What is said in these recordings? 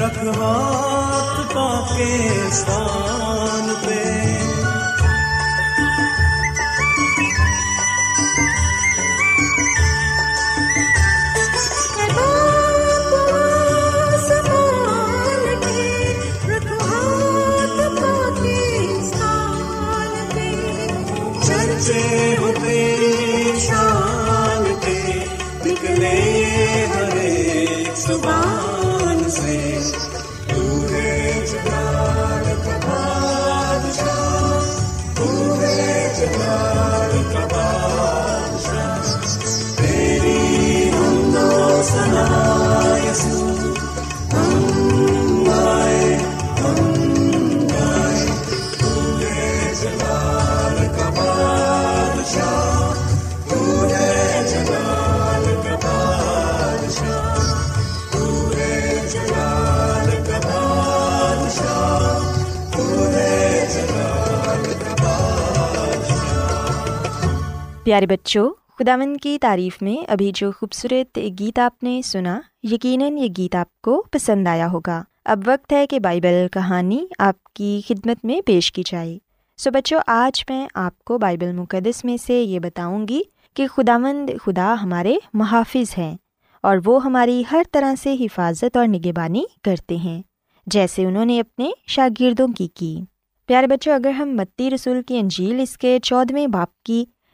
رحمت پاکستان پہ، پیارے بچوں، خداوند کی تعریف میں ابھی جو خوبصورت گیت آپ نے سنا، یقیناً یہ گیت آپ کو پسند آیا ہوگا۔ اب وقت ہے کہ بائبل کہانی آپ کی خدمت میں پیش کی جائے۔ سو بچوں، آج میں آپ کو بائبل مقدس میں سے یہ بتاؤں گی کہ خداوند خدا ہمارے محافظ ہیں اور وہ ہماری ہر طرح سے حفاظت اور نگہبانی کرتے ہیں، جیسے انہوں نے اپنے شاگردوں کی۔ پیارے بچوں، اگر ہم متی رسول کی انجیل اس کے 14 باب کی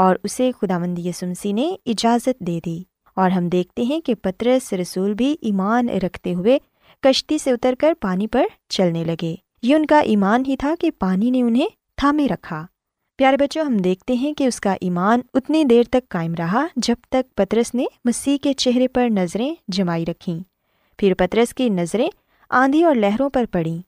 اور اسے خداوند یسوع مسیح نے اجازت دے دی۔ اور ہم دیکھتے ہیں کہ پترس رسول بھی ایمان رکھتے ہوئے کشتی سے اتر کر پانی پر چلنے لگے۔ یہ ان کا ایمان ہی تھا کہ پانی نے انہیں تھامے رکھا۔ پیارے بچوں، ہم دیکھتے ہیں کہ اس کا ایمان اتنی دیر تک قائم رہا جب تک پترس نے مسیح کے چہرے پر نظریں جمائی رکھیں۔ پھر پترس کی نظریں آندھی اور لہروں پر پڑیں،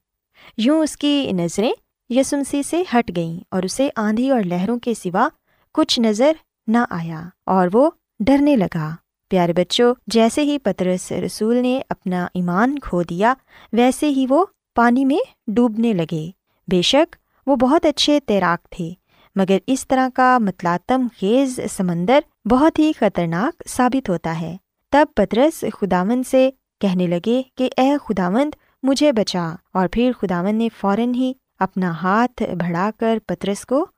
یوں اس کی نظریں یسوع مسیح سے ہٹ گئیں اور اسے آندھی اور لہروں کے سوا کچھ نظر نہ آیا، اور وہ ڈرنے لگا۔ پیارے بچوں، جیسے ہی پترس رسول نے اپنا ایمان کھو دیا، ویسے ہی وہ پانی میں ڈوبنے لگے۔ بے شک وہ بہت اچھے تیراک تھے، مگر اس طرح کا متلاطم خیز سمندر بہت ہی خطرناک ثابت ہوتا ہے۔ تب پترس خداوند سے کہنے لگے کہ اے خداوند، مجھے بچا، اور پھر خداوند نے فوراً ہی اپنا ہاتھ بڑھا کر پترس کو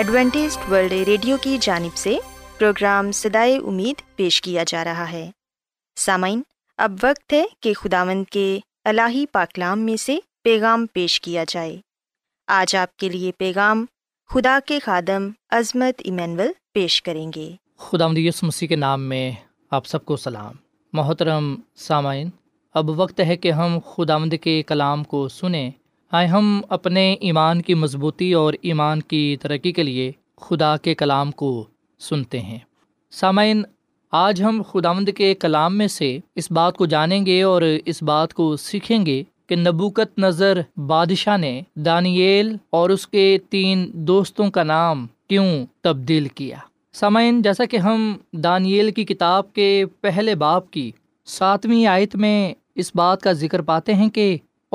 ایڈوینٹسٹ ورلڈ ریڈیو کی جانب سے پروگرام صدائے امید پیش کیا جا رہا ہے۔ سامعین، اب وقت ہے کہ خداوند کے الہی پاکلام میں سے پیغام پیش کیا جائے۔ آج آپ کے لیے پیغام خدا کے خادم عظمت ایمینول پیش کریں گے۔ خداوند یسوع مسیح کے نام میں آپ سب کو سلام۔ محترم سامعین، اب وقت ہے کہ ہم خداوند کے کلام کو سنیں۔ آئے ہم اپنے ایمان کی مضبوطی اور ایمان کی ترقی کے لیے خدا کے کلام کو سنتے ہیں۔ سامعین، آج ہم خداوند کے کلام میں سے اس بات کو جانیں گے اور اس بات کو سیکھیں گے کہ نبوکدنضر بادشاہ نے دانییل اور اس کے 3 دوستوں کا نام کیوں تبدیل کیا۔ سامعین، جیسا کہ ہم دانییل کی کتاب کے پہلے باب کی 7ویں آیت میں اس بات کا ذکر پاتے ہیں کہ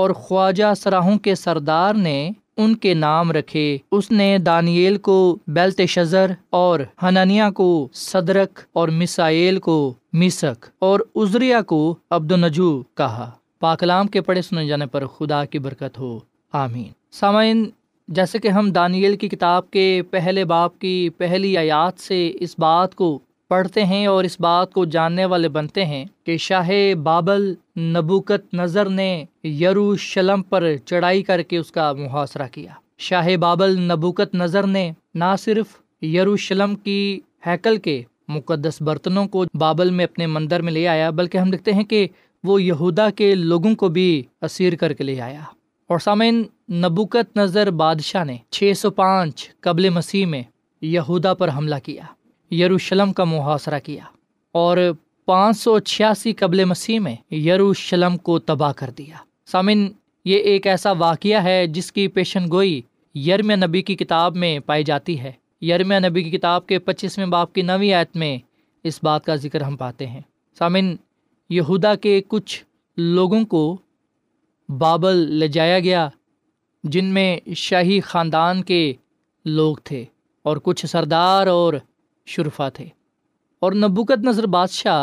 اور خواجہ سراہوں کے سردار نے ان کے نام رکھے، اس نے دانییل کو بیلتشزر اور حنانیہ کو شدرک اور میشائیل کو میشک اور عزریاہ کو عبدالنجو کہا۔ پاکلام کے پڑھے سنے جانے پر خدا کی برکت ہو، آمین۔ سامعین، جیسے کہ ہم دانییل کی کتاب کے پہلے باب کی پہلی آیات سے اس بات کو پڑھتے ہیں اور اس بات کو جاننے والے بنتے ہیں کہ شاہ بابل نبوکدنضر نے یروشلم پر چڑھائی کر کے اس کا محاصرہ کیا۔ شاہ بابل نبوکدنضر نے نہ صرف یروشلم کی ہیکل کے مقدس برتنوں کو بابل میں اپنے مندر میں لے آیا، بلکہ ہم دیکھتے ہیں کہ وہ یہودا کے لوگوں کو بھی اسیر کر کے لے آیا۔ اور سامعین، نبوکدنضر بادشاہ نے 605 قبل مسیح میں یہودا پر حملہ کیا، یروشلم کا محاصرہ کیا، اور 586 قبل مسیح میں یروشلم کو تباہ کر دیا۔ سامعین، یہ ایک ایسا واقعہ ہے جس کی پیشن گوئی یرمیہ نبی کی کتاب میں پائی جاتی ہے۔ یرمیہ نبی کی کتاب کے 25ویں باب کی 9ویں آیت میں اس بات کا ذکر ہم پاتے ہیں۔ سامعین، یہودا کے کچھ لوگوں کو بابل لے جایا گیا، جن میں شاہی خاندان کے لوگ تھے اور کچھ سردار اور شرفا تھے، اور نبوکدنضر بادشاہ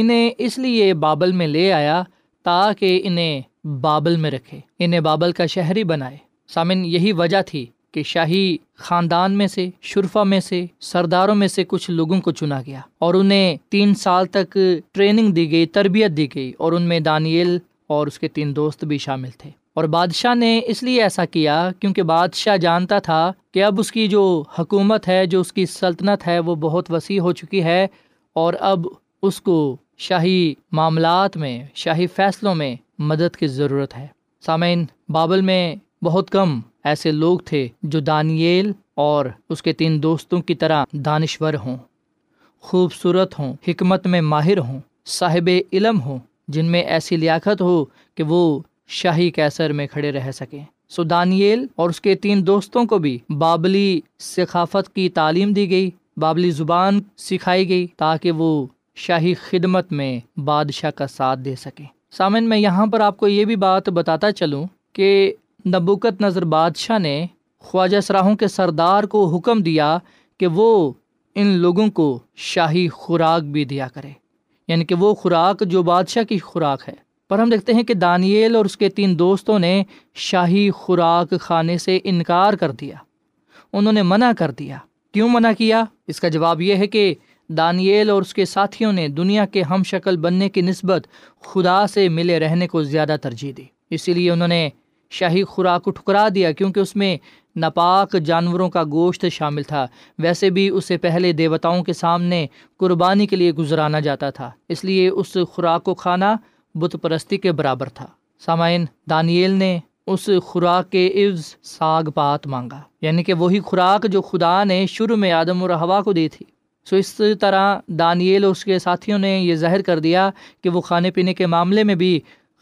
انہیں اس لیے بابل میں لے آیا تاکہ انہیں بابل میں رکھے، انہیں بابل کا شہری بنائے۔ سامن یہی وجہ تھی کہ شاہی خاندان میں سے، شرفا میں سے، سرداروں میں سے کچھ لوگوں کو چنا گیا اور انہیں 3 سال تک ٹریننگ دی گئی، تربیت دی گئی، اور ان میں دانیل اور اس کے 3 دوست بھی شامل تھے۔ اور بادشاہ نے اس لیے ایسا کیا کیونکہ بادشاہ جانتا تھا کہ اب اس کی جو حکومت ہے، جو اس کی سلطنت ہے، وہ بہت وسیع ہو چکی ہے، اور اب اس کو شاہی معاملات میں، شاہی فیصلوں میں مدد کی ضرورت ہے۔ سامعین، بابل میں بہت کم ایسے لوگ تھے جو دانیل اور اس کے 3 دوستوں کی طرح دانشور ہوں، خوبصورت ہوں، حکمت میں ماہر ہوں، صاحب علم ہوں، جن میں ایسی لیاقت ہو کہ وہ شاہی قیصر میں کھڑے رہ سکیں۔ سو دانیل اور اس کے 3 دوستوں کو بھی بابلی ثقافت کی تعلیم دی گئی، بابلی زبان سکھائی گئی، تاکہ وہ شاہی خدمت میں بادشاہ کا ساتھ دے سکیں۔ سامن، میں یہاں پر آپ کو یہ بھی بات بتاتا چلوں کہ نبوکدنضر بادشاہ نے خواجہ سراہوں کے سردار کو حکم دیا کہ وہ ان لوگوں کو شاہی خوراک بھی دیا کرے، یعنی کہ وہ خوراک جو بادشاہ کی خوراک ہے۔ پر ہم دیکھتے ہیں کہ دانیل اور اس کے 3 دوستوں نے شاہی خوراک کھانے سے انکار کر دیا، انہوں نے منع کر دیا۔ کیوں منع کیا؟ اس کا جواب یہ ہے کہ دانیل اور اس کے ساتھیوں نے دنیا کے ہم شکل بننے کی نسبت خدا سے ملے رہنے کو زیادہ ترجیح دی، اسی لیے انہوں نے شاہی خوراک کو ٹھکرا دیا، کیونکہ اس میں ناپاک جانوروں کا گوشت شامل تھا۔ ویسے بھی اسے پہلے دیوتاؤں کے سامنے قربانی کے لیے گزرانا جاتا تھا، اس لیے اس خوراک کو کھانا بت پرستی کے برابر تھا۔ سامعین، دانیل نے اس خوراک کے عوض ساگ پات مانگا، یعنی کہ وہی خوراک جو خدا نے شروع میں آدم اور حوا کو دی تھی۔ سو اس طرح دانیل اور اس کے ساتھیوں نے یہ ظاہر کر دیا کہ وہ کھانے پینے کے معاملے میں بھی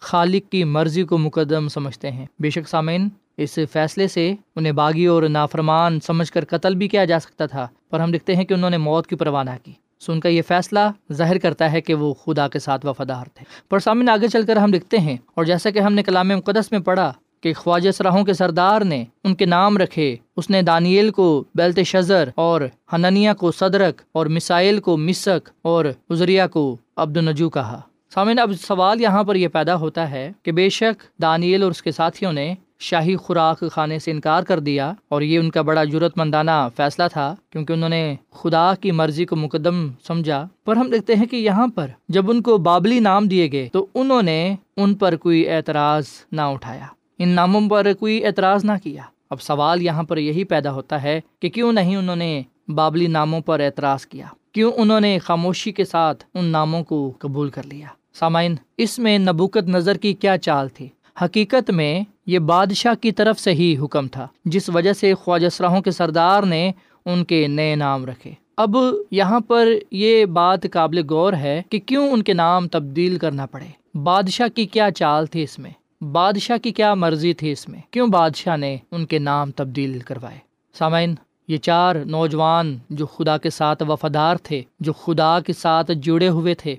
خالق کی مرضی کو مقدم سمجھتے ہیں۔ بے شک سامعین، اس فیصلے سے انہیں باغی اور نافرمان سمجھ کر قتل بھی کیا جا سکتا تھا، پر ہم دیکھتے ہیں کہ انہوں نے موت کی پرواہ نہ کی۔ سو ان کا یہ فیصلہ ظاہر کرتا ہے کہ وہ خدا کے ساتھ وفادار تھے۔ پر سامعین، آگے چل کر ہم دیکھتے ہیں، اور جیسا کہ ہم نے کلام مقدس میں پڑھا کہ خواجہ سراہوں کے سردار نے ان کے نام رکھے، اس نے دانیل کو بیلتشزر، اور حنانیہ کو صدرک، اور مسائل کو مشک، اور عزریہ کو عبدالنجو کہا۔ سامعین، اب سوال یہاں پر یہ پیدا ہوتا ہے کہ بے شک دانیل اور اس کے ساتھیوں نے شاہی خوراک کھانے سے انکار کر دیا، اور یہ ان کا بڑا جرات مندانہ فیصلہ تھا کیونکہ انہوں نے خدا کی مرضی کو مقدم سمجھا۔ پر ہم دیکھتے ہیں کہ یہاں پر جب ان کو بابلی نام دیے گئے تو انہوں نے ان پر کوئی اعتراض نہ اٹھایا، ان ناموں پر کوئی اعتراض نہ کیا۔ اب سوال یہاں پر یہی پیدا ہوتا ہے کہ کیوں نہیں انہوں نے بابلی ناموں پر اعتراض کیا، کیوں انہوں نے خاموشی کے ساتھ ان ناموں کو قبول کر لیا۔ سامعین، اس میں نبوکدنضر کی کیا چال تھی؟ حقیقت میں یہ بادشاہ کی طرف سے ہی حکم تھا، جس وجہ سے خواجہ سراہوں کے سردار نے ان کے نئے نام رکھے۔ اب یہاں پر یہ بات قابل غور ہے کہ کیوں ان کے نام تبدیل کرنا پڑے، بادشاہ کی کیا چال تھی اس میں، بادشاہ کی کیا مرضی تھی اس میں، کیوں بادشاہ نے ان کے نام تبدیل کروائے۔ سامعین، یہ 4 نوجوان جو خدا کے ساتھ وفادار تھے، جو خدا کے ساتھ جڑے ہوئے تھے،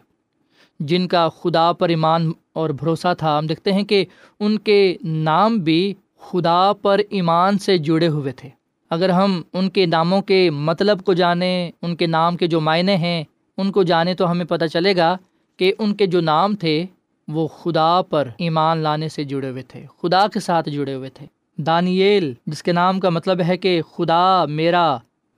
جن کا خدا پر ایمان اور بھروسہ تھا، ہم دیکھتے ہیں کہ ان کے نام بھی خدا پر ایمان سے جڑے ہوئے تھے۔ اگر ہم ان کے ناموں کے مطلب کو جانیں، ان کے نام کے جو معنی ہیں ان کو جانیں، تو ہمیں پتہ چلے گا کہ ان کے جو نام تھے وہ خدا پر ایمان لانے سے جڑے ہوئے تھے، خدا کے ساتھ جڑے ہوئے تھے۔ دانیل، جس کے نام کا مطلب ہے کہ خدا میرا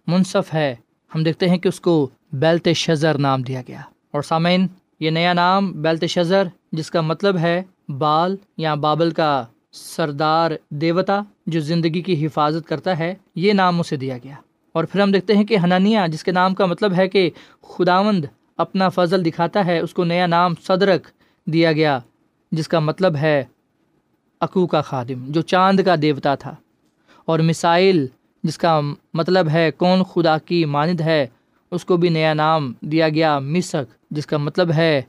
منصف ہے، ہم دیکھتے ہیں کہ اس کو بیلتشزر نام دیا گیا۔ اور سامعین، یہ نیا نام بیلتشزر، جس کا مطلب ہے بال یا بابل کا سردار دیوتا جو زندگی کی حفاظت کرتا ہے، یہ نام اسے دیا گیا۔ اور پھر ہم دیکھتے ہیں کہ حنانیہ، جس کے نام کا مطلب ہے کہ خداوند اپنا فضل دکھاتا ہے، اس کو نیا نام صدرک دیا گیا، جس کا مطلب ہے اکو کا خادم، جو چاند کا دیوتا تھا۔ اور مسائل، جس کا مطلب ہے کون خدا کی مانند ہے، اس کو بھی نیا نام دیا گیا مشک، جس کا مطلب ہے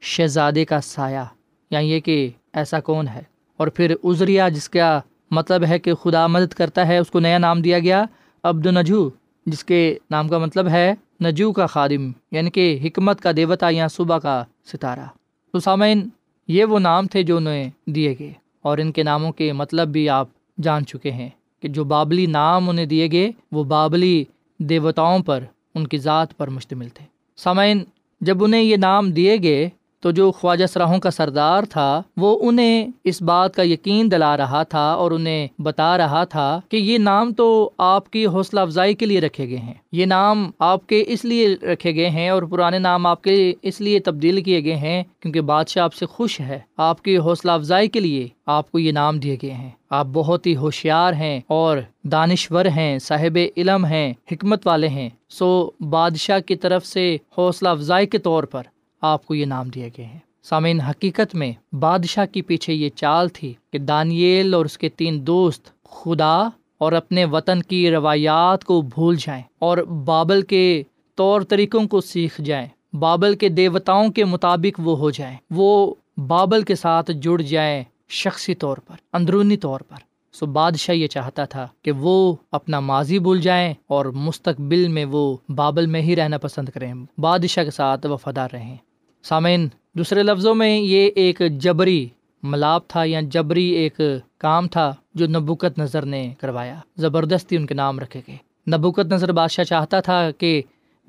شہزادے کا سایہ، یعنی یہ کہ ایسا کون ہے۔ اور پھر عزریہ، جس کا مطلب ہے کہ خدا مدد کرتا ہے، اس کو نیا نام دیا گیا عبدالنجو، جس کے نام کا مطلب ہے نجو کا خادم، یعنی کہ حکمت کا دیوتا یا صبح کا ستارہ۔ تو سامعین، یہ وہ نام تھے جو انہیں دیے گئے، اور ان کے ناموں کے مطلب بھی آپ جان چکے ہیں کہ جو بابلی نام انہیں دیے گئے وہ بابلی دیوتاؤں پر، ان کی ذات پر مشتمل تھے۔ سامعین، جب انہیں یہ نام دیے گئے تو جو خواجہ سراہوں کا سردار تھا وہ انہیں اس بات کا یقین دلا رہا تھا اور انہیں بتا رہا تھا کہ یہ نام تو آپ کی حوصلہ افزائی کے لیے رکھے گئے ہیں، یہ نام آپ کے اس لیے رکھے گئے ہیں اور پرانے نام آپ کے اس لیے تبدیل کیے گئے ہیں کیونکہ بادشاہ آپ سے خوش ہے، آپ کی حوصلہ افزائی کے لیے آپ کو یہ نام دیے گئے ہیں، آپ بہت ہی ہوشیار ہیں اور دانشور ہیں، صاحب علم ہیں، حکمت والے ہیں، سو بادشاہ کی طرف سے حوصلہ افزائی کے طور پر آپ کو یہ نام دیے گئے ہیں۔ سامعین، حقیقت میں بادشاہ کے پیچھے یہ چال تھی کہ دانیل اور اس کے تین دوست خدا اور اپنے وطن کی روایات کو بھول جائیں اور بابل کے طور طریقوں کو سیکھ جائیں، بابل کے دیوتاؤں کے مطابق وہ ہو جائیں، وہ بابل کے ساتھ جڑ جائیں شخصی طور پر، اندرونی طور پر۔ سو بادشاہ یہ چاہتا تھا کہ وہ اپنا ماضی بھول جائیں اور مستقبل میں وہ بابل میں ہی رہنا پسند کریں، بادشاہ کے ساتھ وفادار رہیں۔ سامعین، دوسرے لفظوں میں یہ ایک جبری ملاپ تھا یا جبری ایک کام تھا جو نبوکدنضر نے کروایا، زبردستی ان کے نام رکھے گئے۔ نبوکدنضر بادشاہ چاہتا تھا کہ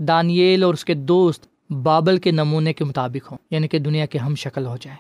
دانیل اور اس کے دوست بابل کے نمونے کے مطابق ہوں، یعنی کہ دنیا کے ہم شکل ہو جائیں،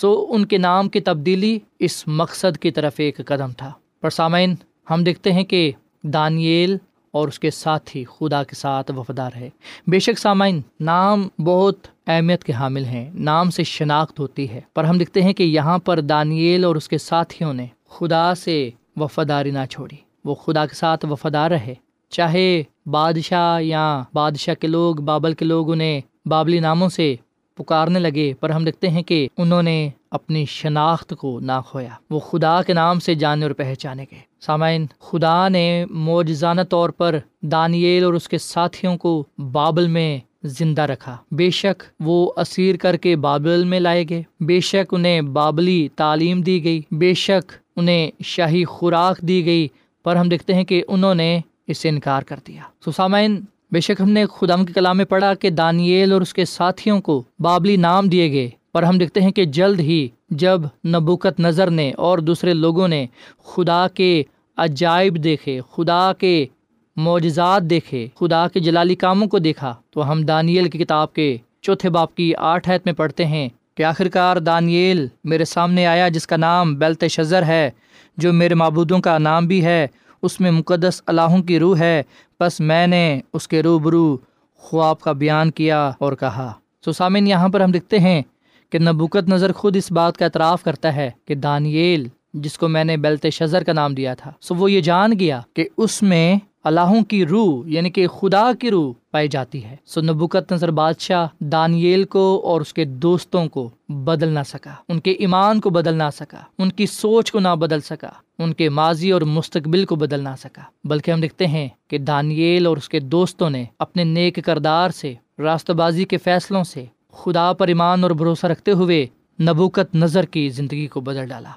سو ان کے نام کی تبدیلی اس مقصد کی طرف ایک قدم تھا۔ پر سامعین، ہم دیکھتے ہیں کہ دانیل اور اس کے ساتھی خدا کے ساتھ وفادار ہے۔ بے شک سامعین، نام بہت اہمیت کے حامل ہیں، نام سے شناخت ہوتی ہے، پر ہم دیکھتے ہیں کہ یہاں پر دانیل اور اس کے ساتھیوں نے خدا سے وفاداری نہ چھوڑی، وہ خدا کے ساتھ وفادار رہے، چاہے بادشاہ یا بادشاہ کے لوگ، بابل کے لوگ انہیں بابلی ناموں سے پکارنے لگے، پر ہم دیکھتے ہیں کہ انہوں نے اپنی شناخت کو نہ کھویا، وہ خدا کے نام سے جانے اور پہچانے گئے۔ سامعین، خدا نے معجزانہ طور پر دانیل اور اس کے ساتھیوں کو بابل میں زندہ رکھا، بے شک وہ اسیر کر کے بابل میں لائے گئے، بے شک انہیں بابلی تعلیم دی گئی، بے شک انہیں شاہی خوراک دی گئی، پر ہم دیکھتے ہیں کہ انہوں نے اس سے انکار کر دیا۔ سو سامعین، بے شک ہم نے خداوند کے کلام میں پڑھا کہ دانیل اور اس کے ساتھیوں کو بابلی نام دیے گئے، پر ہم دیکھتے ہیں کہ جلد ہی جب نبوکدنضر نے اور دوسرے لوگوں نے خدا کے عجائب دیکھے، خدا کے معجزات دیکھے، خدا کے جلالی کاموں کو دیکھا، تو ہم دانیل کی کتاب کے 4 باب کی 8 آیت میں پڑھتے ہیں کہ آخرکار دانیل میرے سامنے آیا جس کا نام بیلتشزر ہے، جو میرے معبودوں کا نام بھی ہے، اس میں مقدس الہوں کی روح ہے، پس میں نے اس کے روبرو خواب کا بیان کیا اور کہا۔ سو سامعین، یہاں پر ہم دیکھتے ہیں کہ نبوکدنضر خود اس بات کا اعتراف کرتا ہے کہ دانیل جس کو میں نے بیلتشزر کا نام دیا تھا، سو وہ یہ جان گیا کہ اس میں الہوں کی روح یعنی کہ خدا کی روح پائی جاتی ہے۔ سو نبوکدنضر بادشاہ دانیل کو اور اس کے دوستوں کو بدل نہ سکا، ان کے ایمان کو بدل نہ سکا، ان کی سوچ کو نہ بدل سکا، ان کے ماضی اور مستقبل کو بدل نہ سکا، بلکہ ہم دیکھتے ہیں کہ دانیل اور اس کے دوستوں نے اپنے نیک کردار سے، راست بازی کے فیصلوں سے، خدا پر ایمان اور بھروسہ رکھتے ہوئے نبوکدنضر کی زندگی کو بدل ڈالا۔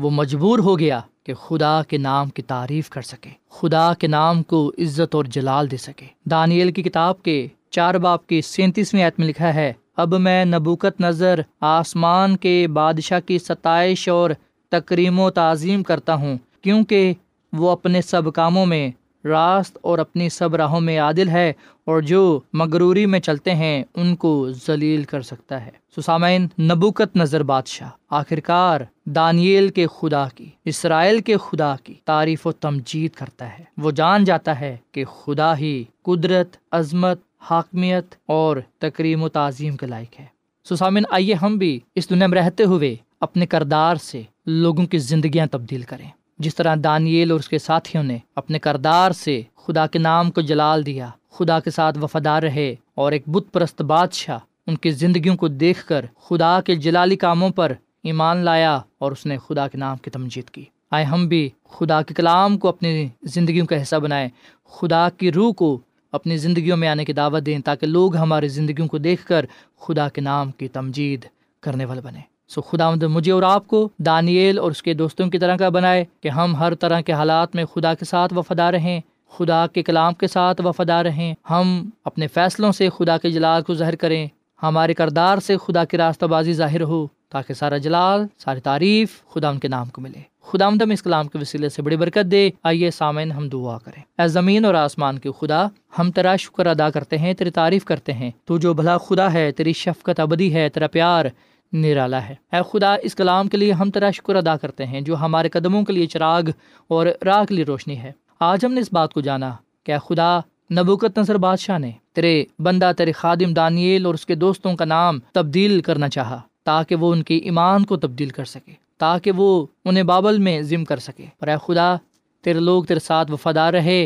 وہ مجبور ہو گیا کہ خدا کے نام کی تعریف کر سکے، خدا کے نام کو عزت اور جلال دے سکے۔ دانیل کی کتاب کے 4 باب کی 37ویں آیت میں لکھا ہے، اب میں نبوکدنضر آسمان کے بادشاہ کی ستائش اور تکریم و تعظیم کرتا ہوں، کیونکہ وہ اپنے سب کاموں میں راست اور اپنی سب راہوں میں عادل ہے، اور جو مغروری میں چلتے ہیں ان کو ذلیل کر سکتا ہے۔ سو سامعین، نبوکدنضر بادشاہ آخرکار دانیل کے خدا کی، اسرائیل کے خدا کی تعریف و تمجید کرتا ہے، وہ جان جاتا ہے کہ خدا ہی قدرت، عظمت، حاکمیت اور تکریم و تعظیم کے لائق ہے۔ سو سامعین، آئیے ہم بھی اس دنیا میں رہتے ہوئے اپنے کردار سے لوگوں کی زندگیاں تبدیل کریں، جس طرح دانیل اور اس کے ساتھیوں نے اپنے کردار سے خدا کے نام کو جلال دیا، خدا کے ساتھ وفادار رہے، اور ایک بت پرست بادشاہ ان کی زندگیوں کو دیکھ کر خدا کے جلالی کاموں پر ایمان لایا اور اس نے خدا کے نام کی تمجید کی۔ آئے ہم بھی خدا کے کلام کو اپنی زندگیوں کا حصہ بنائیں، خدا کی روح کو اپنی زندگیوں میں آنے کی دعوت دیں، تاکہ لوگ ہماری زندگیوں کو دیکھ کر خدا کے نام کی تمجید کرنے والے بنیں۔ سو خداوند مجھے اور آپ کو دانیل اور اس کے دوستوں کی طرح کا بنائے کہ ہم ہر طرح کے حالات میں خدا کے ساتھ وفادار رہیں، خدا کے کلام کے ساتھ وفادار رہیں، ہم اپنے فیصلوں سے خدا کے جلال کو ظاہر کریں، ہمارے کردار سے خدا کی راستہ بازی ظاہر ہو، تاکہ سارا جلال، ساری تعریف خدا ان کے نام کو ملے۔ خداوند ہم اس کلام کے وسیلے سے بڑی برکت دے۔ آئیے سامعین ہم دعا کریں۔ اے زمین اور آسمان کے خدا، ہم تیرا شکر ادا کرتے ہیں، تیری تعریف کرتے ہیں، تو جو بھلا خدا ہے، تیری شفقت ابدی ہے، تیرا پیار نرالا ہے۔ اے خدا، اس کلام کے لیے ہم تیرا شکر ادا کرتے ہیں جو ہمارے قدموں کے لیے چراغ اور راہ کے لیے روشنی ہے۔ آج ہم نے اس بات کو جانا کہ اے خدا، نبوکدنصر بادشاہ نے تیرے بندہ تیرے خادم دانیل اور اس کے دوستوں کا نام تبدیل کرنا چاہا تاکہ وہ ان کے ایمان کو تبدیل کر سکے، تاکہ وہ انہیں بابل میں ضم کر سکے۔ اور اے خدا، تیرے لوگ تیرے ساتھ وفادار رہے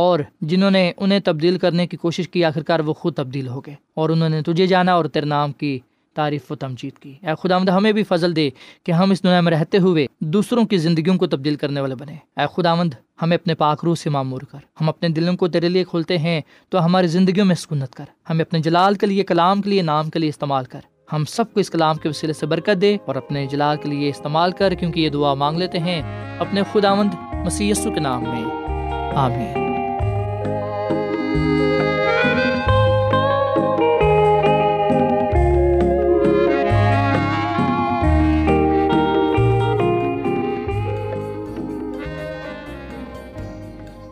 اور جنہوں نے انہیں تبدیل کرنے کی کوشش کی، آخرکار وہ خود تبدیل ہو گئے اور انہوں نے تجھے جانا اور تیرے نام کی تعریف و تمجید کی۔ اے خداوند، ہمیں بھی فضل دے کہ ہم اس دنیا میں رہتے ہوئے دوسروں کی زندگیوں کو تبدیل کرنے والے بنیں۔ اے خداوند، ہمیں اپنے پاک روح سے معمور کر، ہم اپنے دلوں کو تیرے لیے کھولتے ہیں تو ہماری زندگیوں میں سکونت کر، ہمیں اپنے جلال کے لیے، کلام کے لیے، نام کے لیے استعمال کر۔ ہم سب کو اس کلام کے وسیلے سے برکت دے اور اپنے جلال کے لیے استعمال کر، کیونکہ یہ دعا مانگ لیتے ہیں اپنے خداوند مسیح یسوع کے نام میں، آمین۔